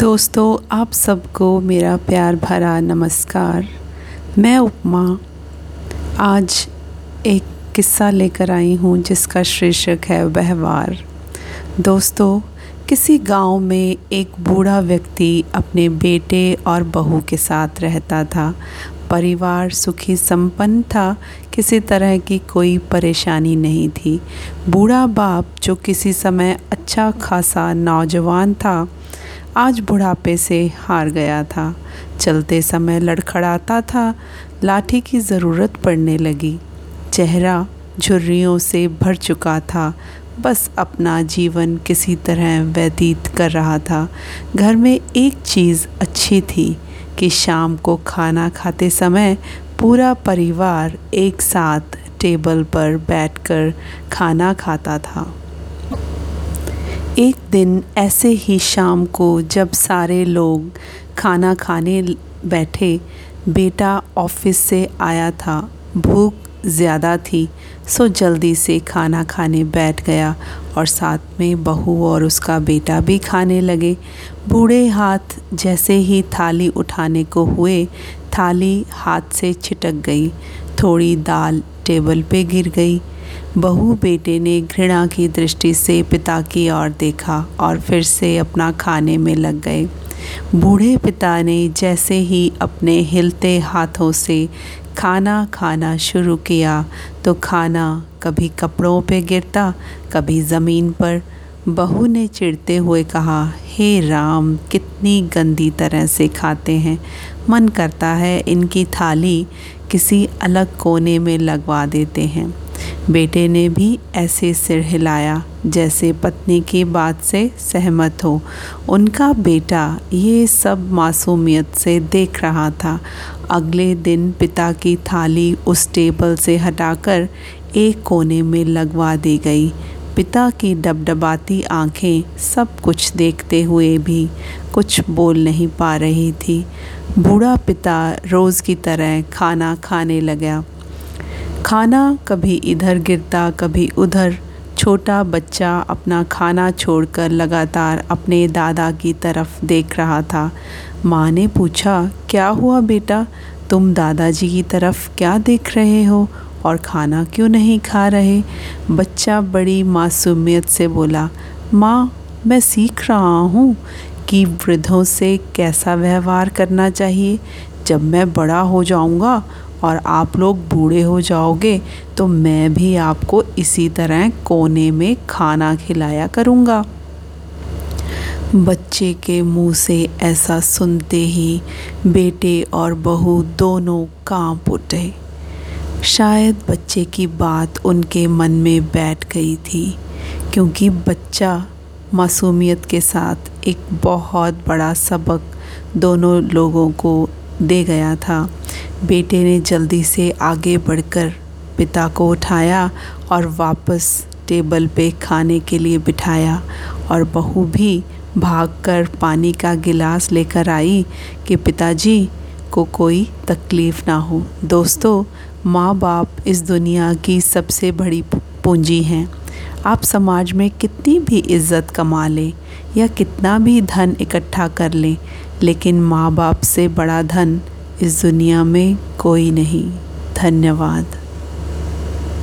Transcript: दोस्तों, आप सबको मेरा प्यार भरा नमस्कार। मैं उपमा आज एक किस्सा लेकर आई हूँ जिसका शीर्षक है व्यवहार। दोस्तों, किसी गांव में एक बूढ़ा व्यक्ति अपने बेटे और बहू के साथ रहता था। परिवार सुखी संपन्न था, किसी तरह की कोई परेशानी नहीं थी। बूढ़ा बाप, जो किसी समय अच्छा खासा नौजवान था, आज बुढ़ापे से हार गया था। चलते समय लड़खड़ाता था, लाठी की ज़रूरत पड़ने लगी। चेहरा झुर्रियों से भर चुका था, बस अपना जीवन किसी तरह व्यतीत कर रहा था। घर में एक चीज़ अच्छी थी कि शाम को खाना खाते समय पूरा परिवार एक साथ टेबल पर बैठकर खाना खाता था। एक दिन ऐसे ही शाम को जब सारे लोग खाना खाने बैठे, बेटा ऑफिस से आया था। भूख ज़्यादा थी, सो जल्दी से खाना खाने बैठ गया और साथ में बहू और उसका बेटा भी खाने लगे। बूढ़े हाथ जैसे ही थाली उठाने को हुए, थाली हाथ से छिटक गई। थोड़ी दाल टेबल पे गिर गई। बहू बेटे ने घृणा की दृष्टि से पिता की ओर देखा और फिर से अपना खाने में लग गए। बूढ़े पिता ने जैसे ही अपने हिलते हाथों से खाना खाना शुरू किया तो खाना कभी कपड़ों पे गिरता, कभी ज़मीन पर। बहू ने चिढ़ते हुए कहा, हे राम, कितनी गंदी तरह से खाते हैं। मन करता है इनकी थाली किसी अलग कोने में लगवा देते हैं। बेटे ने भी ऐसे सिर हिलाया जैसे पत्नी की बात से सहमत हो। उनका बेटा ये सब मासूमियत से देख रहा था। अगले दिन पिता की थाली उस टेबल से हटाकर एक कोने में लगवा दी गई। पिता की डबडबाती आंखें सब कुछ देखते हुए भी कुछ बोल नहीं पा रही थी। बूढ़ा पिता रोज़ की तरह खाना खाने लगा। खाना कभी इधर गिरता, कभी उधर। छोटा बच्चा अपना खाना छोड़कर लगातार अपने दादा की तरफ देख रहा था। माँ ने पूछा, क्या हुआ बेटा, तुम दादाजी की तरफ क्या देख रहे हो और खाना क्यों नहीं खा रहे? बच्चा बड़ी मासूमियत से बोला, माँ, मैं सीख रहा हूँ कि वृद्धों से कैसा व्यवहार करना चाहिए। जब मैं बड़ा हो जाऊँगा और आप लोग बूढ़े हो जाओगे तो मैं भी आपको इसी तरह कोने में खाना खिलाया करूँगा। बच्चे के मुंह से ऐसा सुनते ही बेटे और बहू दोनों कांप उठे। शायद बच्चे की बात उनके मन में बैठ गई थी, क्योंकि बच्चा मासूमियत के साथ एक बहुत बड़ा सबक दोनों लोगों को दे गया था। बेटे ने जल्दी से आगे बढ़कर पिता को उठाया और वापस टेबल पे खाने के लिए बिठाया, और बहू भी भागकर पानी का गिलास लेकर आई कि पिताजी को कोई तकलीफ़ ना हो। दोस्तों, माँ बाप इस दुनिया की सबसे बड़ी पूंजी हैं। आप समाज में कितनी भी इज़्ज़त कमा लें या कितना भी धन इकट्ठा कर लें, लेकिन माँ बाप से बड़ा धन इस दुनिया में कोई नहीं। धन्यवाद।